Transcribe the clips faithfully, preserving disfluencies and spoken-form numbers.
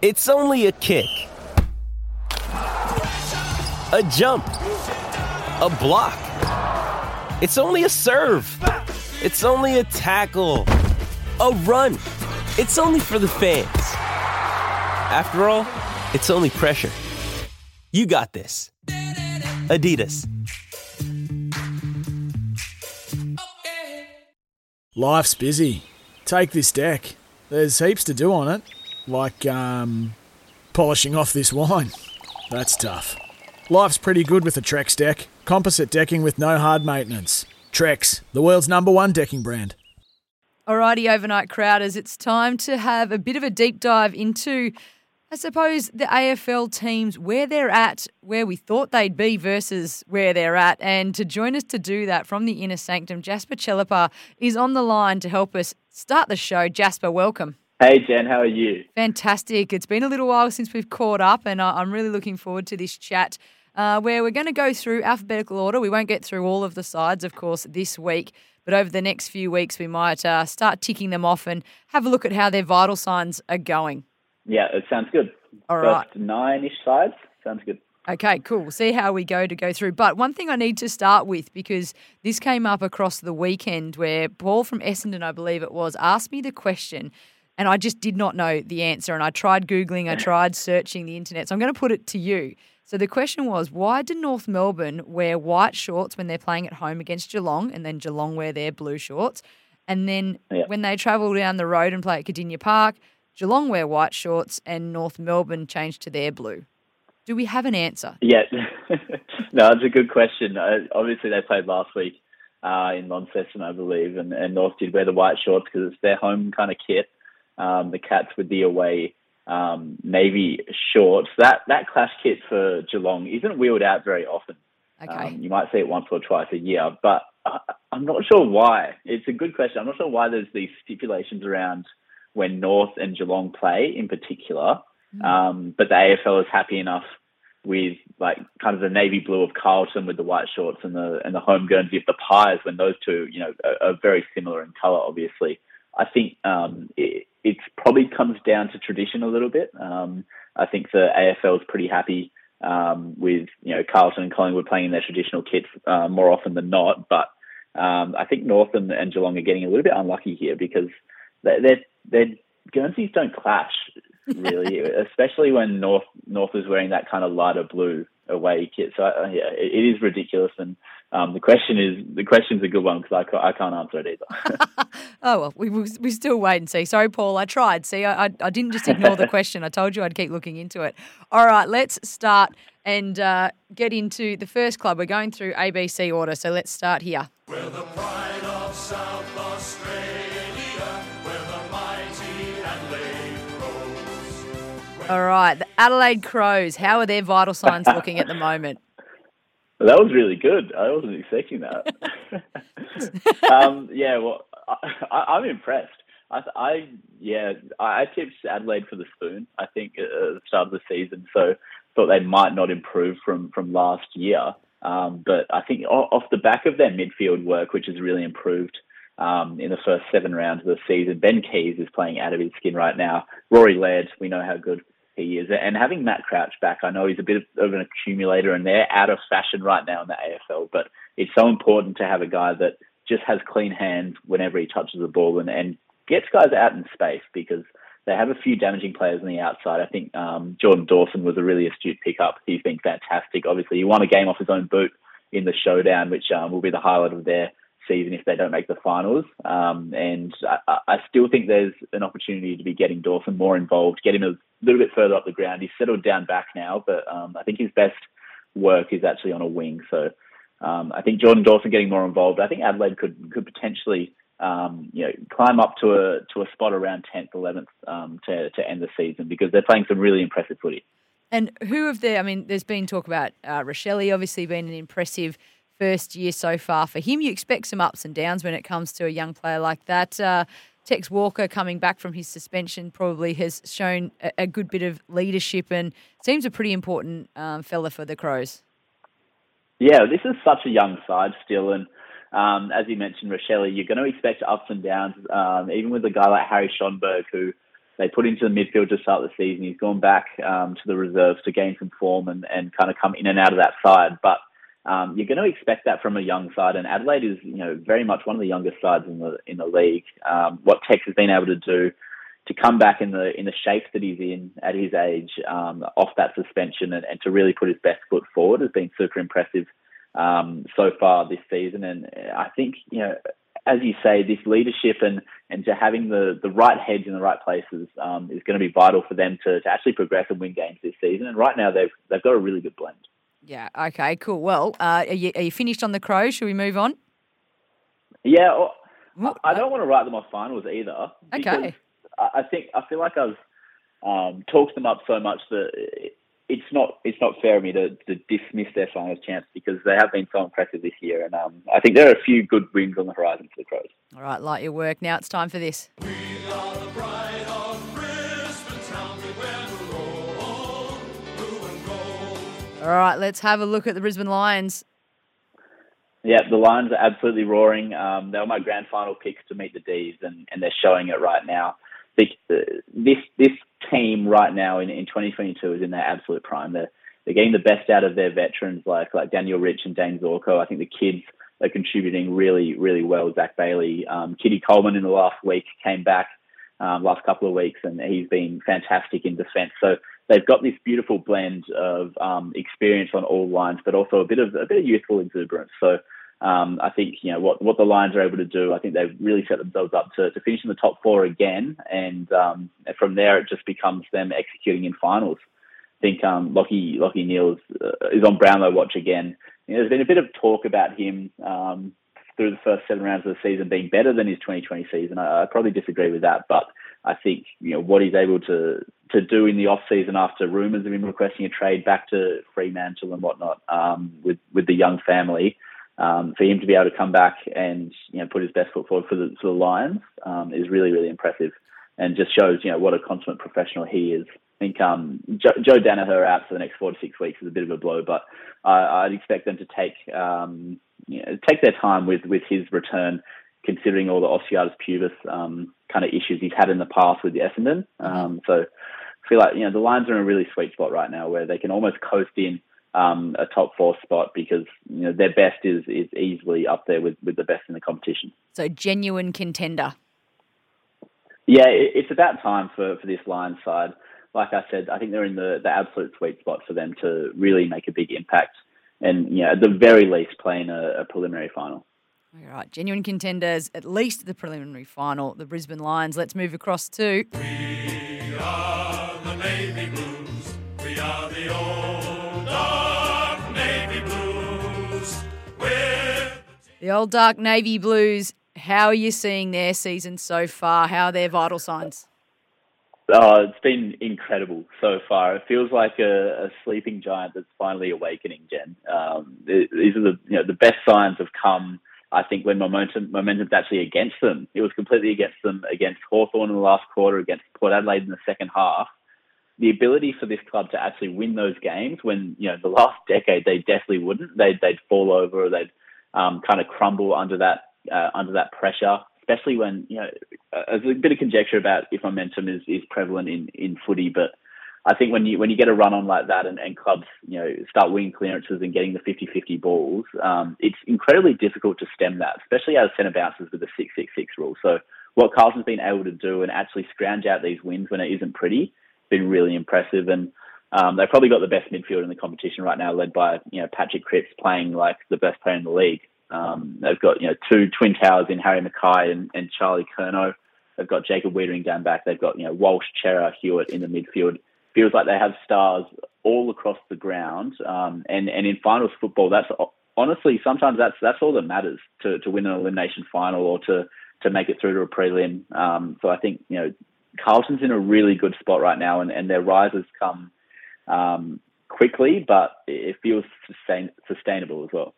It's only a kick, a jump, a block. It's only a serve. It's only a tackle, a run. It's only for the fans. After all, it's only pressure. You got this. Adidas. Life's busy. Take this deck. There's heaps to do on it. Like, um, polishing off this wine. That's tough. Life's pretty good with a Trex deck. Composite decking with no hard maintenance. Trex, the world's number one decking brand. Alrighty, overnight crowders, it's time to have a bit of a deep dive into, I suppose, the A F L teams, where they're at, where we thought they'd be versus where they're at. And to join us to do that from the inner sanctum, Jasper Chellepah is on the line to help us start the show. Jasper, welcome. Hey, Jen, how are you? Fantastic. It's been a little while since we've caught up, and I'm really looking forward to this chat uh, where we're going to go through alphabetical order. We won't get through all of the sides, of course, this week, but over the next few weeks we might uh, start ticking them off and have a look at how their vital signs are going. Yeah, it sounds good. All right. First nine-ish sides, sounds good. Okay, cool. We'll see how we go to go through. But one thing I need to start with, because this came up across the weekend where Paul from Essendon, I believe it was, asked me the question, and I just did not know the answer. And I tried Googling, I tried searching the internet. So I'm going to put it to you. So the question was, why do North Melbourne wear white shorts when they're playing at home against Geelong, and then Geelong wear their blue shorts? And then yep. when they travel down the road and play at Cadinia Park, Geelong wear white shorts and North Melbourne change to their blue. Do we have an answer? Yeah. No, it's a good question. I, obviously, they played last week uh, in Launceston, I believe, and, and North did wear the white shorts because it's their home kind of kit. Um, the Cats with the away um, navy shorts. That that clash kit for Geelong isn't wheeled out very often. Okay. Um, you might see it once or twice a year, but I, I'm not sure why. It's a good question. I'm not sure why there's these stipulations around when North and Geelong play in particular, mm. um, but the A F L is happy enough with like kind of the navy blue of Carlton with the white shorts and the and the home Guernsey of the Pies when those two, you know, are, are very similar in colour, obviously. I think um, it, it probably comes down to tradition a little bit. Um, I think the A F L is pretty happy um, with, you know, Carlton and Collingwood playing in their traditional kits uh, more often than not. But um, I think North and, and Geelong are getting a little bit unlucky here because they're, they're, their Guernseys don't clash really, especially when North North is wearing that kind of lighter blue away kit. So uh, yeah, it, it is ridiculous, and um, the question is the question's a good one because I, I can't answer it either. Oh well, we we still wait and see. Sorry, Paul, I tried. See, I I, I didn't just ignore the question. I told you I'd keep looking into it. All right, let's start and uh, get into the first club. We're going through A B C order, so let's start here. We're the pride of South Australia. All right, the Adelaide Crows, how are their vital signs looking at the moment? Well, that was really good. I wasn't expecting that. um, yeah, well, I, I'm impressed. I, I yeah, I tipped Adelaide for the spoon, I think, at the start of the season, so thought they might not improve from, from last year. Um, but I think off the back of their midfield work, which has really improved, Um, in the first seven rounds of the season. Ben Keys is playing out of his skin right now. Rory Laird, we know how good he is. And having Matt Crouch back, I know he's a bit of an accumulator and they're out of fashion right now in the A F L, but it's so important to have a guy that just has clean hands whenever he touches the ball and, and gets guys out in space because they have a few damaging players on the outside. I think um, Jordan Dawson was a really astute pickup. He's been fantastic. Obviously, he won a game off his own boot in the showdown, which um, will be the highlight of their season if they don't make the finals. Um, and I, I still think there's an opportunity to be getting Dawson more involved, get him a little bit further up the ground. He's settled down back now, but um, I think his best work is actually on a wing. So um, I think Jordan Dawson getting more involved. I think Adelaide could could potentially um, you know, climb up to a to a spot around tenth, eleventh um, to, to end the season because they're playing some really impressive footy. And who of the, I mean, there's been talk about uh, Rochelle obviously being an impressive first year so far for him. You expect some ups and downs when it comes to a young player like that. Uh, Tex Walker coming back from his suspension probably has shown a, a good bit of leadership and seems a pretty important um, fella for the Crows. Yeah, this is such a young side still. And um, as you mentioned, Rochelle, you're going to expect ups and downs, um, even with a guy like Harry Schoenberg, who they put into the midfield to start the season. He's gone back um, to the reserves to gain some form and, and kind of come in and out of that side. But um, you're going to expect that from a young side, and Adelaide is, you know, very much one of the youngest sides in the in the league. Um, what Tex has been able to do to come back in the in the shape that he's in at his age, um, off that suspension, and, and to really put his best foot forward has been super impressive um, so far this season. And I think, you know, as you say, this leadership and, and to having the, the right heads in the right places um, is going to be vital for them to, to actually progress and win games this season. And right now they've they've got a really good blend. Yeah, okay, cool. Well, uh, are, you, are you finished on the Crows? Should we move on? Yeah, well, what? I don't want to write them off finals either. Okay. I think I feel like I've um, talked them up so much that it's not it's not fair of me to, to dismiss their finals chance, because they have been so impressive this year, and um, I think there are a few good wins on the horizon for the Crows. All right, light your work. Now it's time for this. We are the pride of Brisbane Town. We wear the roll, blue and gold. All right, let's have a look at the Brisbane Lions. Yeah, the Lions are absolutely roaring. Um, they were my grand final picks to meet the D's, and, and they're showing it right now. This this team right now in, in twenty twenty-two is in their absolute prime. They're, they're getting the best out of their veterans like like Daniel Rich and Dane Zorko. I think the kids are contributing really, really well. Zach Bailey, um, Kitty Coleman in the last week came back, um, last couple of weeks, and he's been fantastic in defence. So they've got this beautiful blend of um, experience on all lines, but also a bit of a bit of youthful exuberance. So Um, I think, you know, what, what the Lions are able to do, I think they've really set themselves up to, to finish in the top four again. And um, from there, it just becomes them executing in finals. I think um, Locky, Locky Neal is, uh, is on Brownlow watch again. You know, there's been a bit of talk about him um, through the first seven rounds of the season being better than his twenty twenty season. I, I probably disagree with that, but I think, you know, what he's able to, to do in the off-season after rumours of him requesting a trade back to Fremantle and whatnot um, with, with the young family, Um, for him to be able to come back and, you know, put his best foot forward for the, for the Lions um, is really, really impressive, and just shows, you know, what a consummate professional he is. I think um, Joe, Joe Danaher out for the next four to six weeks is a bit of a blow, but I, I'd expect them to take um, you know, take their time with, with his return, considering all the osteitis pubis um, kind of issues he's had in the past with the Essendon. Um, so I feel like, you know, the Lions are in a really sweet spot right now where they can almost coast in Um, a top four spot, because, you know, their best is, is easily up there with, with the best in the competition. So genuine contender. Yeah, it, it's about time for, for this Lions side. Like I said, I think they're in the, the absolute sweet spot for them to really make a big impact, and, you know, at the very least playing a, a preliminary final. All right, genuine contenders, at least the preliminary final, the Brisbane Lions. Let's move across to... We are the Navy Blues. We are the old... The old dark navy blues. How are you seeing their season so far? How are their vital signs? Oh, it's been incredible so far. It feels like a, a sleeping giant that's finally awakening, Jen. Um, these are the, you know, the best signs have come, I think, when momentum momentum's actually against them. It was completely against them against Hawthorn in the last quarter, against Port Adelaide in the second half. The ability for this club to actually win those games when, you know, the last decade they definitely wouldn't. They'd, they'd fall over, or they'd Um, kind of crumble under that uh, under that pressure, especially when, you know, uh, there's a bit of conjecture about if momentum is, is prevalent in, in footy, but I think when you when you get a run on like that and, and clubs, you know, start winning clearances and getting the fifty-fifty balls, um, it's incredibly difficult to stem that, especially out of centre bounces with the six six six rule. So what Carlton's been able to do and actually scrounge out these wins when it isn't pretty, been really impressive. And Um, they've probably got the best midfield in the competition right now, led by, you know, Patrick Cripps playing like the best player in the league. Um, they've got, you know, two twin towers in Harry Mackay and, and Charlie Curnow. They've got Jacob Weitering down back. They've got, you know, Walsh, Chera, Hewitt in the midfield. Feels like they have stars all across the ground. Um, and, and in finals football, that's honestly, sometimes that's that's all that matters to, to win an elimination final or to, to make it through to a prelim. Um, so I think, you know, Carlton's in a really good spot right now, and, and their rise has come Um, quickly, but it feels sustain- sustainable as well.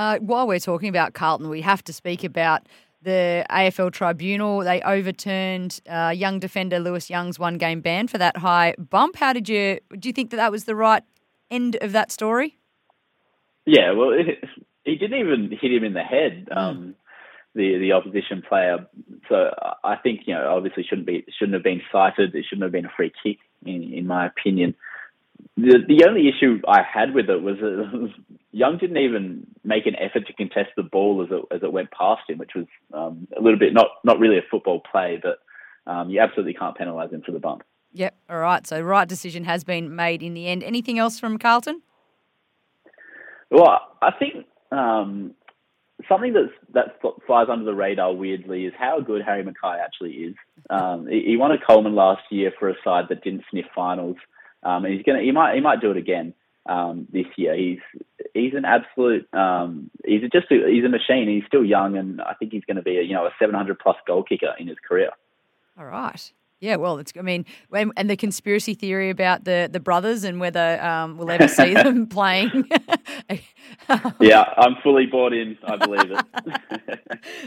Uh, while we're talking about Carlton, we have to speak about the A F L tribunal. They overturned uh, young defender Lewis Young's one-game ban for that high bump. How did you – do you think that that was the right end of that story? Yeah, well, it, he didn't even hit him in the head. Um, the the opposition player. So I think, you know, obviously shouldn't be shouldn't have been cited. It shouldn't have been a free kick, in, in my opinion. The the only issue I had with it was uh, Young didn't even make an effort to contest the ball as it as it went past him, which was um, a little bit not not really a football play, but um, you absolutely can't penalise him for the bump. Yep. All right. So right decision has been made in the end. Anything else from Carlton? Well, I think um, something that's, that flies under the radar weirdly is how good Harry Mackay actually is. Um, he, he won a Coleman last year for a side that didn't sniff finals, um, and he's gonna he might he might do it again um, this year. He's he's an absolute um, he's just a, he's a machine. He's still young, and I think he's going to be a, you know a seven hundred plus goal kicker in his career. All right. Yeah, well, it's. I mean, and the conspiracy theory about the, the brothers and whether um, we'll ever see them playing. um, yeah, I'm fully bought in. I believe it.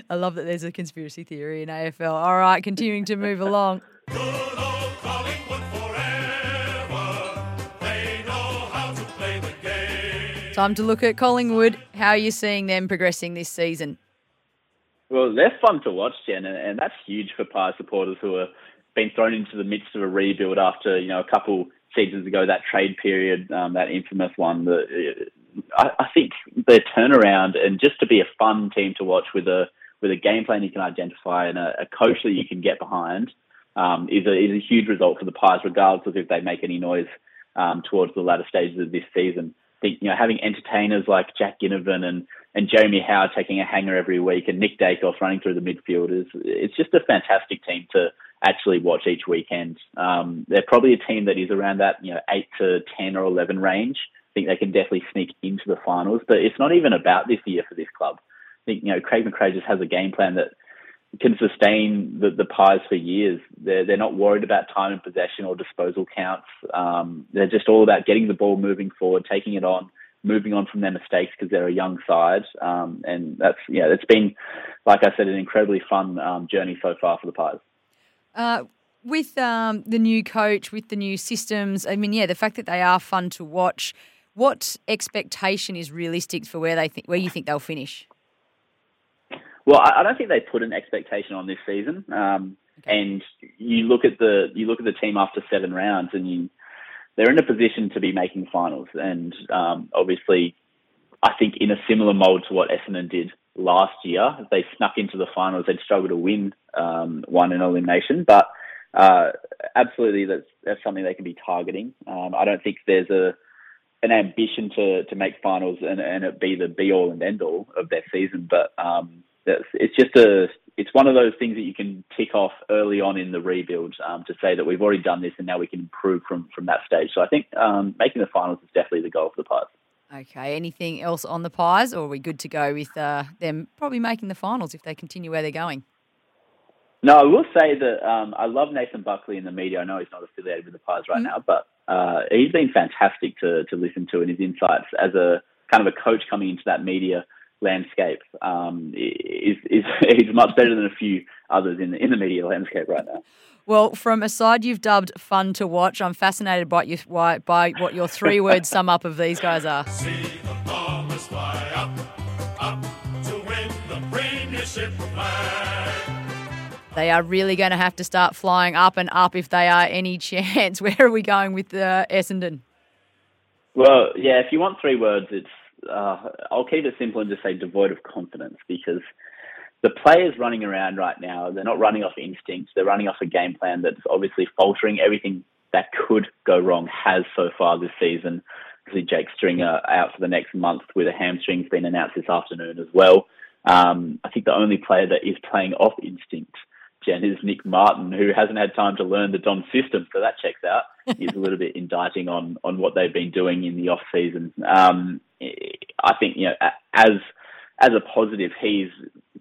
I love that there's a conspiracy theory in A F L. All right, continuing to move along. Good old Collingwood forever. They know how to play the game. Time to look at Collingwood. How are you seeing them progressing this season? Well, they're fun to watch, Jen, and, and that's huge for Pies supporters who are. Been thrown into the midst of a rebuild after, you know, a couple seasons ago, that trade period, um, that infamous one. The, I, I think their turnaround and just to be a fun team to watch with a with a game plan you can identify and a, a coach that you can get behind um, is, a, is a huge result for the Pies, regardless of if they make any noise um, towards the latter stages of this season. I think, you know, having entertainers like Jack Ginnivan and, and Jeremy Howe taking a hanger every week and Nick Dacoff running through the midfield, is, it's just a fantastic team to actually watch each weekend. Um, they're probably a team that is around that, you know, eight to ten or eleven range. I think they can definitely sneak into the finals, but it's not even about this year for this club. I think, you know, Craig McRae just has a game plan that can sustain the, the Pies for years. They're, they're not worried about time in possession or disposal counts. Um, they're just all about getting the ball moving forward, taking it on, moving on from their mistakes because they're a young side. Um, and that's, yeah, it's been, like I said, an incredibly fun um, journey so far for the Pies. Uh, with um, the new coach, with the new systems, I mean, yeah, the fact that they are fun to watch, what expectation is realistic for where they think, where you think they'll finish? Well, I, I don't think they put an expectation on this season. Um, okay. And you look at the you look at the team after seven rounds, and you, they're in a position to be making finals. And um, obviously, I think in a similar mould to what Essendon did last year, they snuck into the finals. They'd struggled to win um, one in elimination, but uh, absolutely that's that's something they can be targeting. Um, I don't think there's a an ambition to, to make finals and, and it be the be all and end all of their season, but um, that's, it's just a it's one of those things that you can tick off early on in the rebuild um, to say that we've already done this and now we can improve from from that stage. So I think um, making the finals is definitely the goal for the Pies. Okay, anything else on the Pies, or are we good to go with uh, them probably making the finals if they continue where they're going? No, I will say that um, I love Nathan Buckley in the media. I know he's not affiliated with the Pies right mm. now, but uh, he's been fantastic to, to listen to, and his insights as a kind of a coach coming into that media landscape um, is, is, is much better than a few others in the, in the media landscape right now. Well, from a side you've dubbed fun to watch, I'm fascinated by, you, by what your three-word sum up of these guys are. See the Bombers fly up, up to win the premiership flag. They are really going to have to start flying up and up if they are any chance. Where are we going with uh, Essendon? Well, yeah, if you want three words, it's uh, I'll keep it simple and just say devoid of confidence, because the players running around right now, they're not running off instincts. They're running off a game plan that's obviously faltering. Everything that could go wrong has so far this season. Obviously, Jake Stringer out for the next month with a hamstring has been announced this afternoon as well. Um, I think the only player that is playing off instinct, Jen, is Nick Martin, who hasn't had time to learn the Dom system, so that checks out. He's a little bit indicting on on what they've been doing in the off-season. Um, I think, you know, as as a positive, he's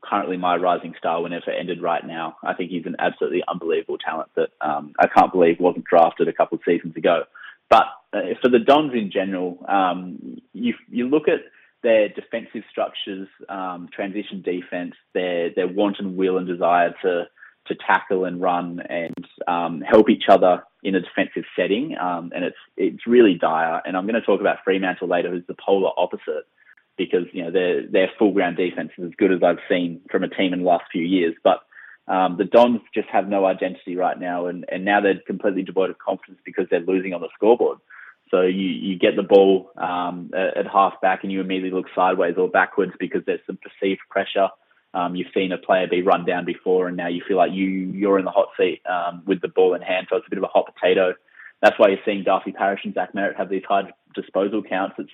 currently my rising star whenever ended right now. I think he's an absolutely unbelievable talent that um, I can't believe wasn't drafted a couple of seasons ago. But uh, for the Dons in general, um, you you look at their defensive structures, um, transition defence, their their wanton will and desire to to tackle and run and um, help each other in a defensive setting, um, and it's it's really dire. And I'm going to talk about Fremantle later, who's the polar opposite, because, you know, their their full ground defence is as good as I've seen from a team in the last few years. But um, the Dons just have no identity right now, and, and now they're completely devoid of confidence because they're losing on the scoreboard. So you, you get the ball um, at half back and you immediately look sideways or backwards because there's some perceived pressure. Um, you've seen a player be run down before, and now you feel like you, you're in the hot seat um, with the ball in hand. So it's a bit of a hot potato. That's why you're seeing Darcy Parish and Zach Merritt have these high disposal counts. It's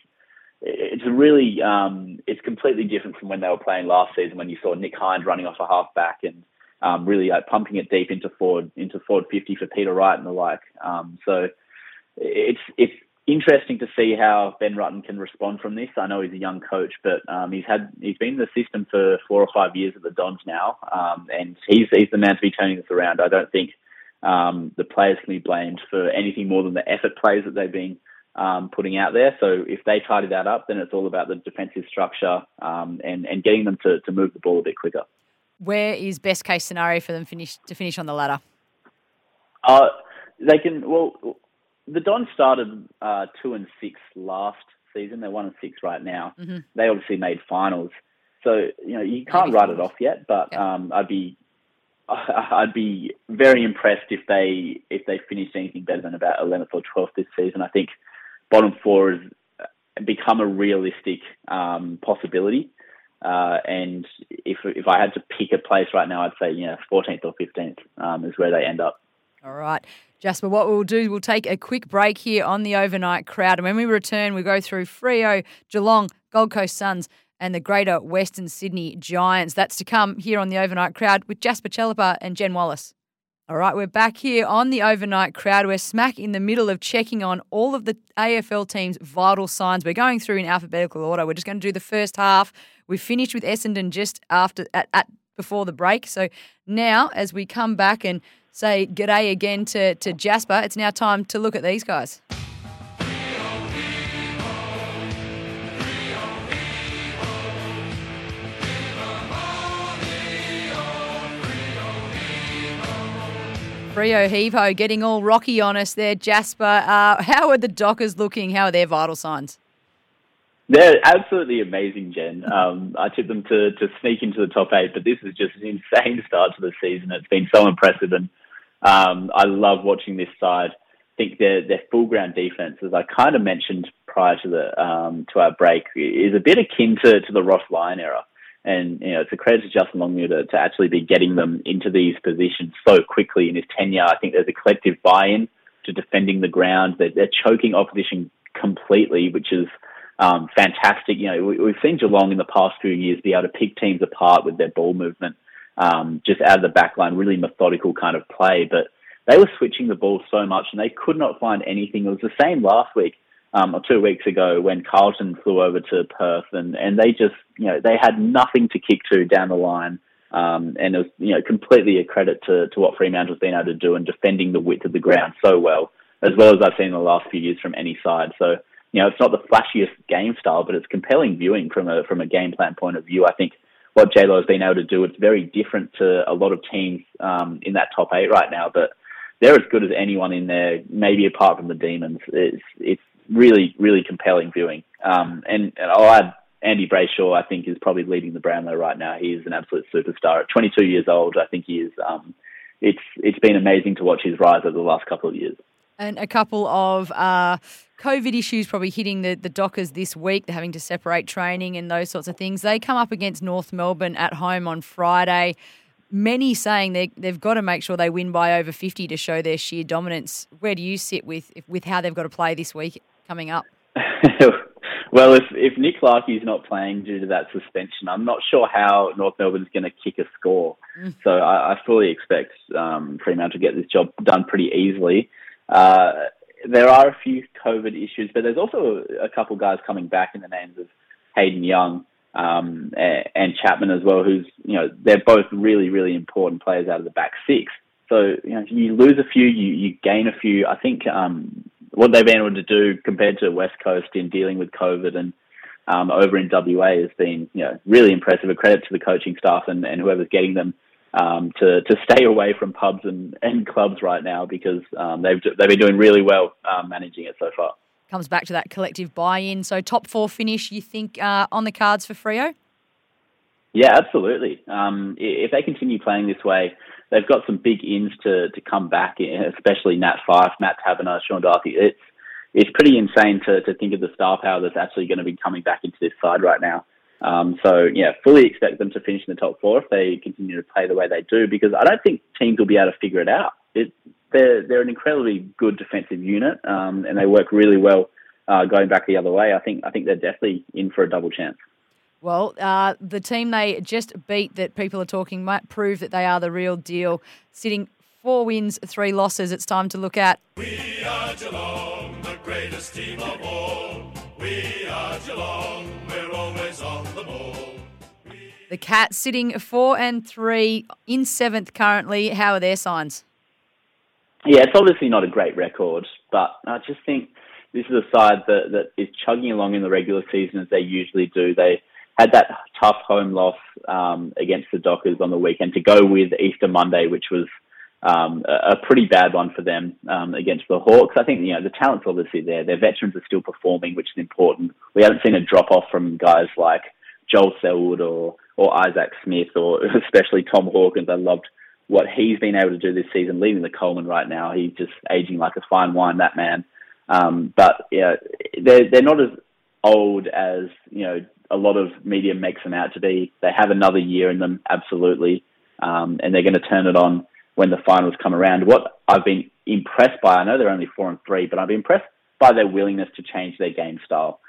it's really um, it's completely different from when they were playing last season, when you saw Nick Hind running off a half back and um, really like, pumping it deep into forward into forward fifty for Peter Wright and the like. Um, so it's it's interesting to see how Ben Rutten can respond from this. I know he's a young coach, but um, he's had he's been in the system for four or five years at the Dons now, um, and he's he's the man to be turning this around. I don't think um, the players can be blamed for anything more than the effort plays that they've been um, putting out there. So if they tidy that up, then it's all about the defensive structure um, and and getting them to to move the ball a bit quicker. Where is best case scenario for them finish to finish on the ladder? Uh, they can well. The Dons started uh, two and six last season. They're one and six right now. Mm-hmm. They obviously made finals, so you know you can't write it off yet. But yeah. um, I'd be I'd be very impressed if they if they finished anything better than about eleventh or twelfth this season. I think bottom four has become a realistic um, possibility. Uh, and if if I had to pick a place right now, I'd say you know fourteenth or fifteenth um, is where they end up. All right. Jasper, what we'll do, we'll take a quick break here on the Overnight Crowd. And when we return, we go through Freo, Geelong, Gold Coast Suns and the Greater Western Sydney Giants. That's to come here on the Overnight Crowd with Jasper Chellepah and Jen Wallace. All right, we're back here on the Overnight Crowd. We're smack in the middle of checking on all of the A F L team's vital signs. We're going through in alphabetical order. We're just going to do the first half. We finished with Essendon just after at, at before the break. So now as we come back and say g'day again to, to Jasper. It's now time to look at these guys. Freo heave-ho getting all rocky on us there, Jasper. Uh, how are the Dockers looking? How are their vital signs? They're absolutely amazing, Jen. Um, I tipped them to, to sneak into the top eight, but this is just an insane start to the season. It's been so impressive, and um, I love watching this side. I think their their full ground defence, as I kind of mentioned prior to the um, to our break, is a bit akin to, to the Ross Lyon era, and you know it's a credit to Justin Longmuir to, to actually be getting them into these positions so quickly in his tenure. I think there's a collective buy-in to defending the ground. They're, they're choking opposition completely, which is Um, fantastic. You know, we, we've seen Geelong in the past few years be able to pick teams apart with their ball movement, um, just out of the back line, really methodical kind of play. But they were switching the ball so much and they could not find anything. It was the same last week um, or two weeks ago when Carlton flew over to Perth and, and they just, you know, they had nothing to kick to down the line. Um, and it was, you know, completely a credit to, to what Fremantle's been able to do and defending the width of the ground so well, as well as I've seen in the last few years from any side. So, you know, it's not the flashiest game style, but it's compelling viewing from a from a game plan point of view. I think what J-Lo has been able to do, it's very different to a lot of teams um, in that top eight right now, but they're as good as anyone in there, maybe apart from the Demons. It's it's really, really compelling viewing. Um, and, and I'll add Andy Brayshaw, I think, is probably leading the Brownlow right now. He is an absolute superstar. At twenty-two years old, I think he is. Um, it's it's been amazing to watch his rise over the last couple of years. And a couple of uh, COVID issues probably hitting the, the Dockers this week. They're having to separate training and those sorts of things. They come up against North Melbourne at home on Friday. Many saying they, they've got to make sure they win by over fifty to show their sheer dominance. Where do you sit with with how they've got to play this week coming up? Well, if, if Nick Larkey's not playing due to that suspension, I'm not sure how North Melbourne's going to kick a score. Mm. So I, I fully expect um, Fremantle to get this job done pretty easily. Uh, there are a few COVID issues, but there's also a, a couple guys coming back in the names of Hayden Young um, and, and Chapman as well, who's, you know, they're both really, really important players out of the back six. So, you know, you lose a few, you, you gain a few. I think um, what they've been able to do compared to West Coast in dealing with COVID and um, over in W A has been, you know, really impressive. A credit to the coaching staff and, and whoever's getting them Um, to, to stay away from pubs and, and clubs right now because um, they've they've been doing really well um, managing it so far. comes back to that collective buy-in. So top four finish, you think, uh, on the cards for Freo? Yeah, absolutely. Um, if they continue playing this way, they've got some big ins to, to come back, especially Nat Fyfe, Matt Taverner, Sean Darcy. It's it's pretty insane to, to think of the star power that's actually going to be coming back into this side right now. Um, so, yeah, fully expect them to finish in the top four if they continue to play the way they do, because I don't think teams will be able to figure it out. It, they're, they're an incredibly good defensive unit, um, and they work really well uh, going back the other way. I think I think they're definitely in for a double chance. Well, uh, the team they just beat that people are talking might prove that they are the real deal. Sitting four wins, three losses, it's time to look at... We are Geelong, the greatest team of all. We are Geelong, we're always on the ball. We... The Cats sitting four and three in seventh currently. How are their signs? Yeah, it's obviously not a great record, but I just think this is a side that, that is chugging along in the regular season as they usually do. They... had that tough home loss um, against the Dockers on the weekend to go with Easter Monday, which was um, a pretty bad one for them um, against the Hawks. I think, you know, the talent's obviously there. Their veterans are still performing, which is important. We haven't seen a drop-off from guys like Joel Selwood or, or Isaac Smith, or especially Tom Hawkins. I loved what he's been able to do this season, leading the Coleman right now. He's just aging like a fine wine, that man. Um, but, yeah, they're, they're not as old as, you know, a lot of media makes them out to be. They have another year in them, absolutely, um, and they're going to turn it on when the finals come around. What I've been impressed by, I know they're only four and three, but I've been impressed by their willingness to change their game style.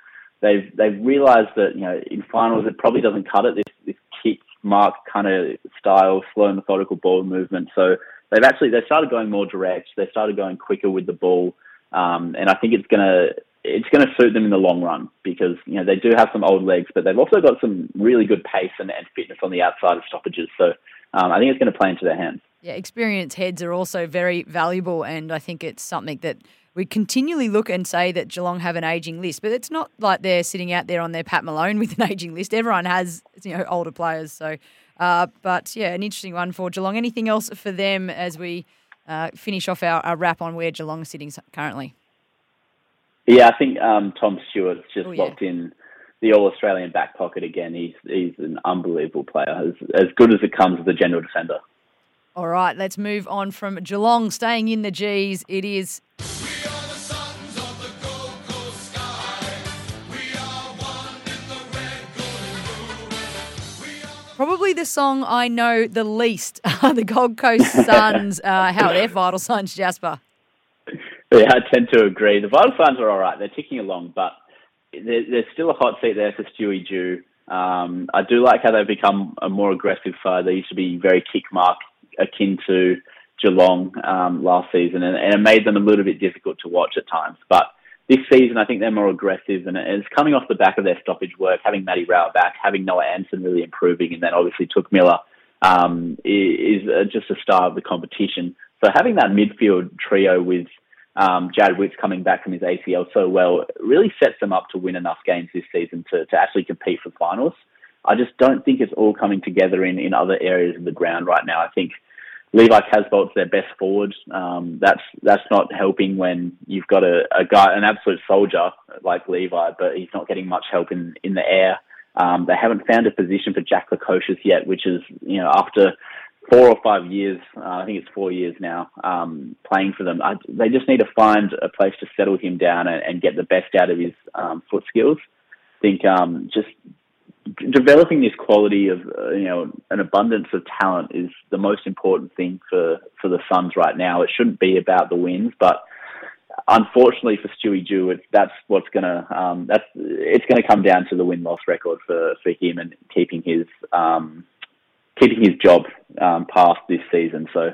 They've they've realised that, you know, in finals it probably doesn't cut it, this, this kick, mark kind of style, slow, methodical ball movement. So they've actually, they started going more direct. They started going quicker with the ball, um, and I think it's going to... it's going to suit them in the long run, because, you know, they do have some old legs, but they've also got some really good pace and, and fitness on the outside of stoppages. So um, I think it's going to play into their hands. Yeah, experienced heads are also very valuable, and I think it's something that we continually look and say that Geelong have an ageing list, but it's not like they're sitting out there on their Pat Malone with an ageing list. Everyone has, you know, older players. So, uh, but yeah, an interesting one for Geelong. Anything else for them as we uh, finish off our, our wrap on where Geelong is sitting currently? Yeah, I think um, Tom Stewart's just oh, yeah. locked in the All-Australian back pocket again. He's he's an unbelievable player, as, as good as it comes as a general defender. All right, let's move on from Geelong. Staying in the G's, it is... We are the sons of the Gold Coast sky. We are one in the red, gold and blue. We are the... Probably the song I know the least, the Gold Coast Suns. uh, how are their vital signs, Jasper? Yeah, I tend to agree. The Vital Signs are all right. They're ticking along, but there's still a hot seat there for Stewie Jew. Um, I do like how they've become a more aggressive side. They used to be very kick-mark, akin to Geelong um, last season, and, and it made them a little bit difficult to watch at times. But this season, I think they're more aggressive, and it's coming off the back of their stoppage work, having Matty Rowett back, having Noah Anson really improving, and then obviously Took Miller um, is just a star of the competition. So having that midfield trio with... Um, Jad Witt's coming back from his A C L so well, it really sets them up to win enough games this season to, to actually compete for finals. I just don't think it's all coming together in, in other areas of the ground right now. I think Levi Casbolt's their best forward. Um, that's that's not helping when you've got a, a guy, an absolute soldier like Levi, but he's not getting much help in, in the air. Um, they haven't found a position for Jack Lukosius yet, which is, you know, after... four or five years, uh, I think it's four years now, um, playing for them. I, they just need to find a place to settle him down and, and get the best out of his um, foot skills. I think um, just developing this quality of, uh, you know, an abundance of talent is the most important thing for, for the Suns right now. It shouldn't be about the wins, but unfortunately for Stewie Jew, it, that's what's going to, um, that's, it's going to come down to the win-loss record for, for him and keeping his, um, keeping his job um, past this season. So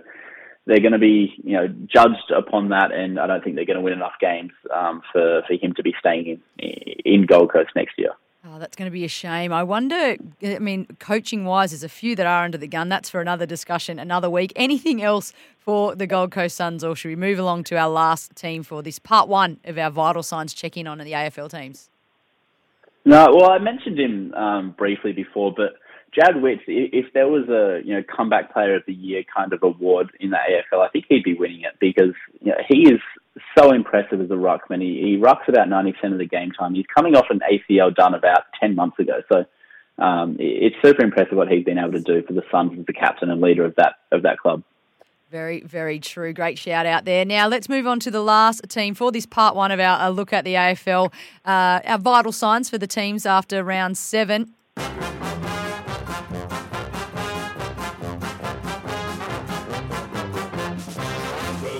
they're going to be, you know, judged upon that, and I don't think they're going to win enough games um, for, for him to be staying in, in Gold Coast next year. Oh, that's going to be a shame. I wonder, I mean, coaching-wise, there's a few that are under the gun. That's for another discussion, another week. Anything else for the Gold Coast Suns, or should we move along to our last team for this part one of our Vital Signs check-in on the A F L teams? No, well, I mentioned him um, briefly before, but Jad Witz, if there was a you know comeback player of the year kind of award in the A F L, I think he'd be winning it because you know, he is so impressive as a ruckman. He, he rucks about ninety percent of the game time. He's coming off an A C L done about ten months ago, so um, it's super impressive what he's been able to do for the Suns as the captain and leader of that of that club. Very, very true. Great shout out there. Now let's move on to the last team for this part one of our, our look at the A F L. Uh, our vital signs for the teams after round seven.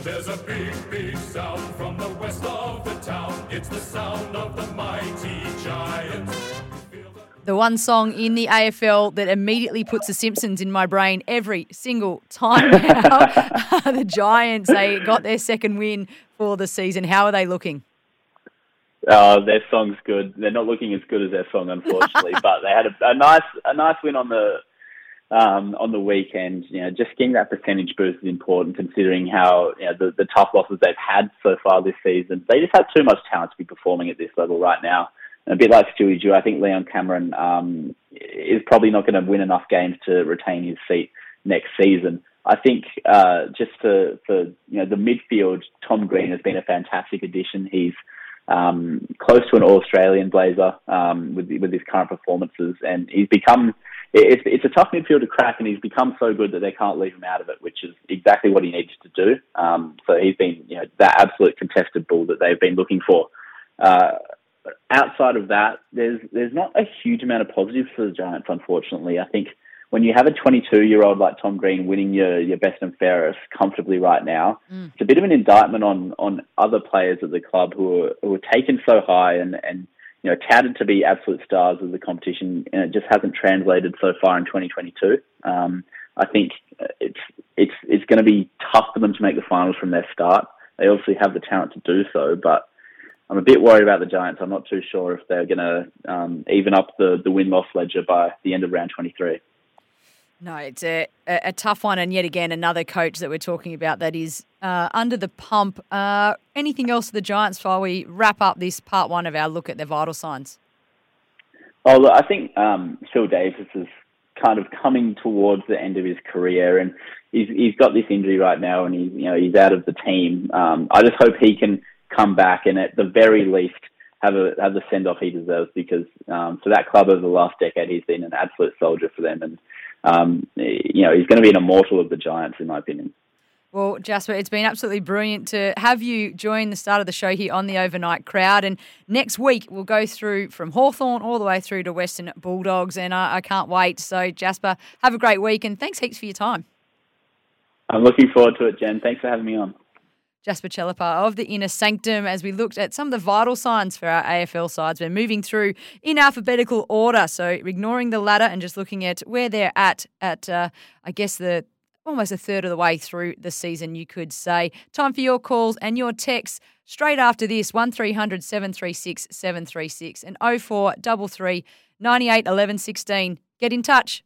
There's a big, big sound from the west of the town. It's the sound of the mighty Giants. The one song in the A F L that immediately puts The Simpsons in my brain every single time now. The Giants, they got their second win for the season. How are they looking? Uh, their song's good. They're not looking as good as their song, unfortunately, but they had a, a nice, a nice win on the... Um, on the weekend, you know, just getting that percentage boost is important considering how you know, the, the tough losses they've had so far this season. They just have too much talent to be performing at this level right now. And a bit like Stewie Jew, I think Leon Cameron um, is probably not going to win enough games to retain his seat next season. I think uh, just for, for you know the midfield, Tom Green has been a fantastic addition. He's um, close to an All-Australian blazer um, with with his current performances, and he's become... It's, it's a tough midfield to crack, and he's become so good that they can't leave him out of it, which is exactly what he needs to do. Um, so he's been, you know, that absolute contested bull that they've been looking for. Uh, outside of that, there's there's not a huge amount of positives for the Giants, unfortunately. I think when you have a twenty-two-year-old like Tom Green winning your, your best and fairest comfortably right now, mm. it's a bit of an indictment on on other players at the club who are, who are taken so high and and. You know, touted to be absolute stars of the competition, and it just hasn't translated so far in twenty twenty-two. Um, I think it's it's it's going to be tough for them to make the finals from their start. They obviously have the talent to do so, but I'm a bit worried about the Giants. I'm not too sure if they're going to um, even up the, the win-loss ledger by the end of round twenty-three. No, it's a, a tough one, and yet again, another coach that we're talking about that is uh, under the pump. Uh, anything else for the Giants while we wrap up this part one of our look at their vital signs? Oh, look, I think um, Phil Davis is kind of coming towards the end of his career, and he's, he's got this injury right now, and he, you know, he's out of the team. Um, I just hope he can come back, and at the very least, have a have the send-off he deserves, because um, for that club over the last decade, he's been an absolute soldier for them, and Um, you know, he's going to be an immortal of the Giants, in my opinion. Well, Jasper, it's been absolutely brilliant to have you join the start of the show here on the Overnight Crowd. And next week, we'll go through from Hawthorn all the way through to Western Bulldogs. And I, I can't wait. So, Jasper, have a great week. And thanks heaps for your time. I'm looking forward to it, Jen. Thanks for having me on. Jasper Chellepah of the Inner Sanctum, as we looked at some of the vital signs for our A F L sides. We're moving through in alphabetical order, so ignoring the ladder and just looking at where they're at, at uh, I guess, the almost a third of the way through the season, you could say. Time for your calls and your texts straight after this, one three hundred seven three six seven three six and oh four three three, nine eight, one one one six. Get in touch.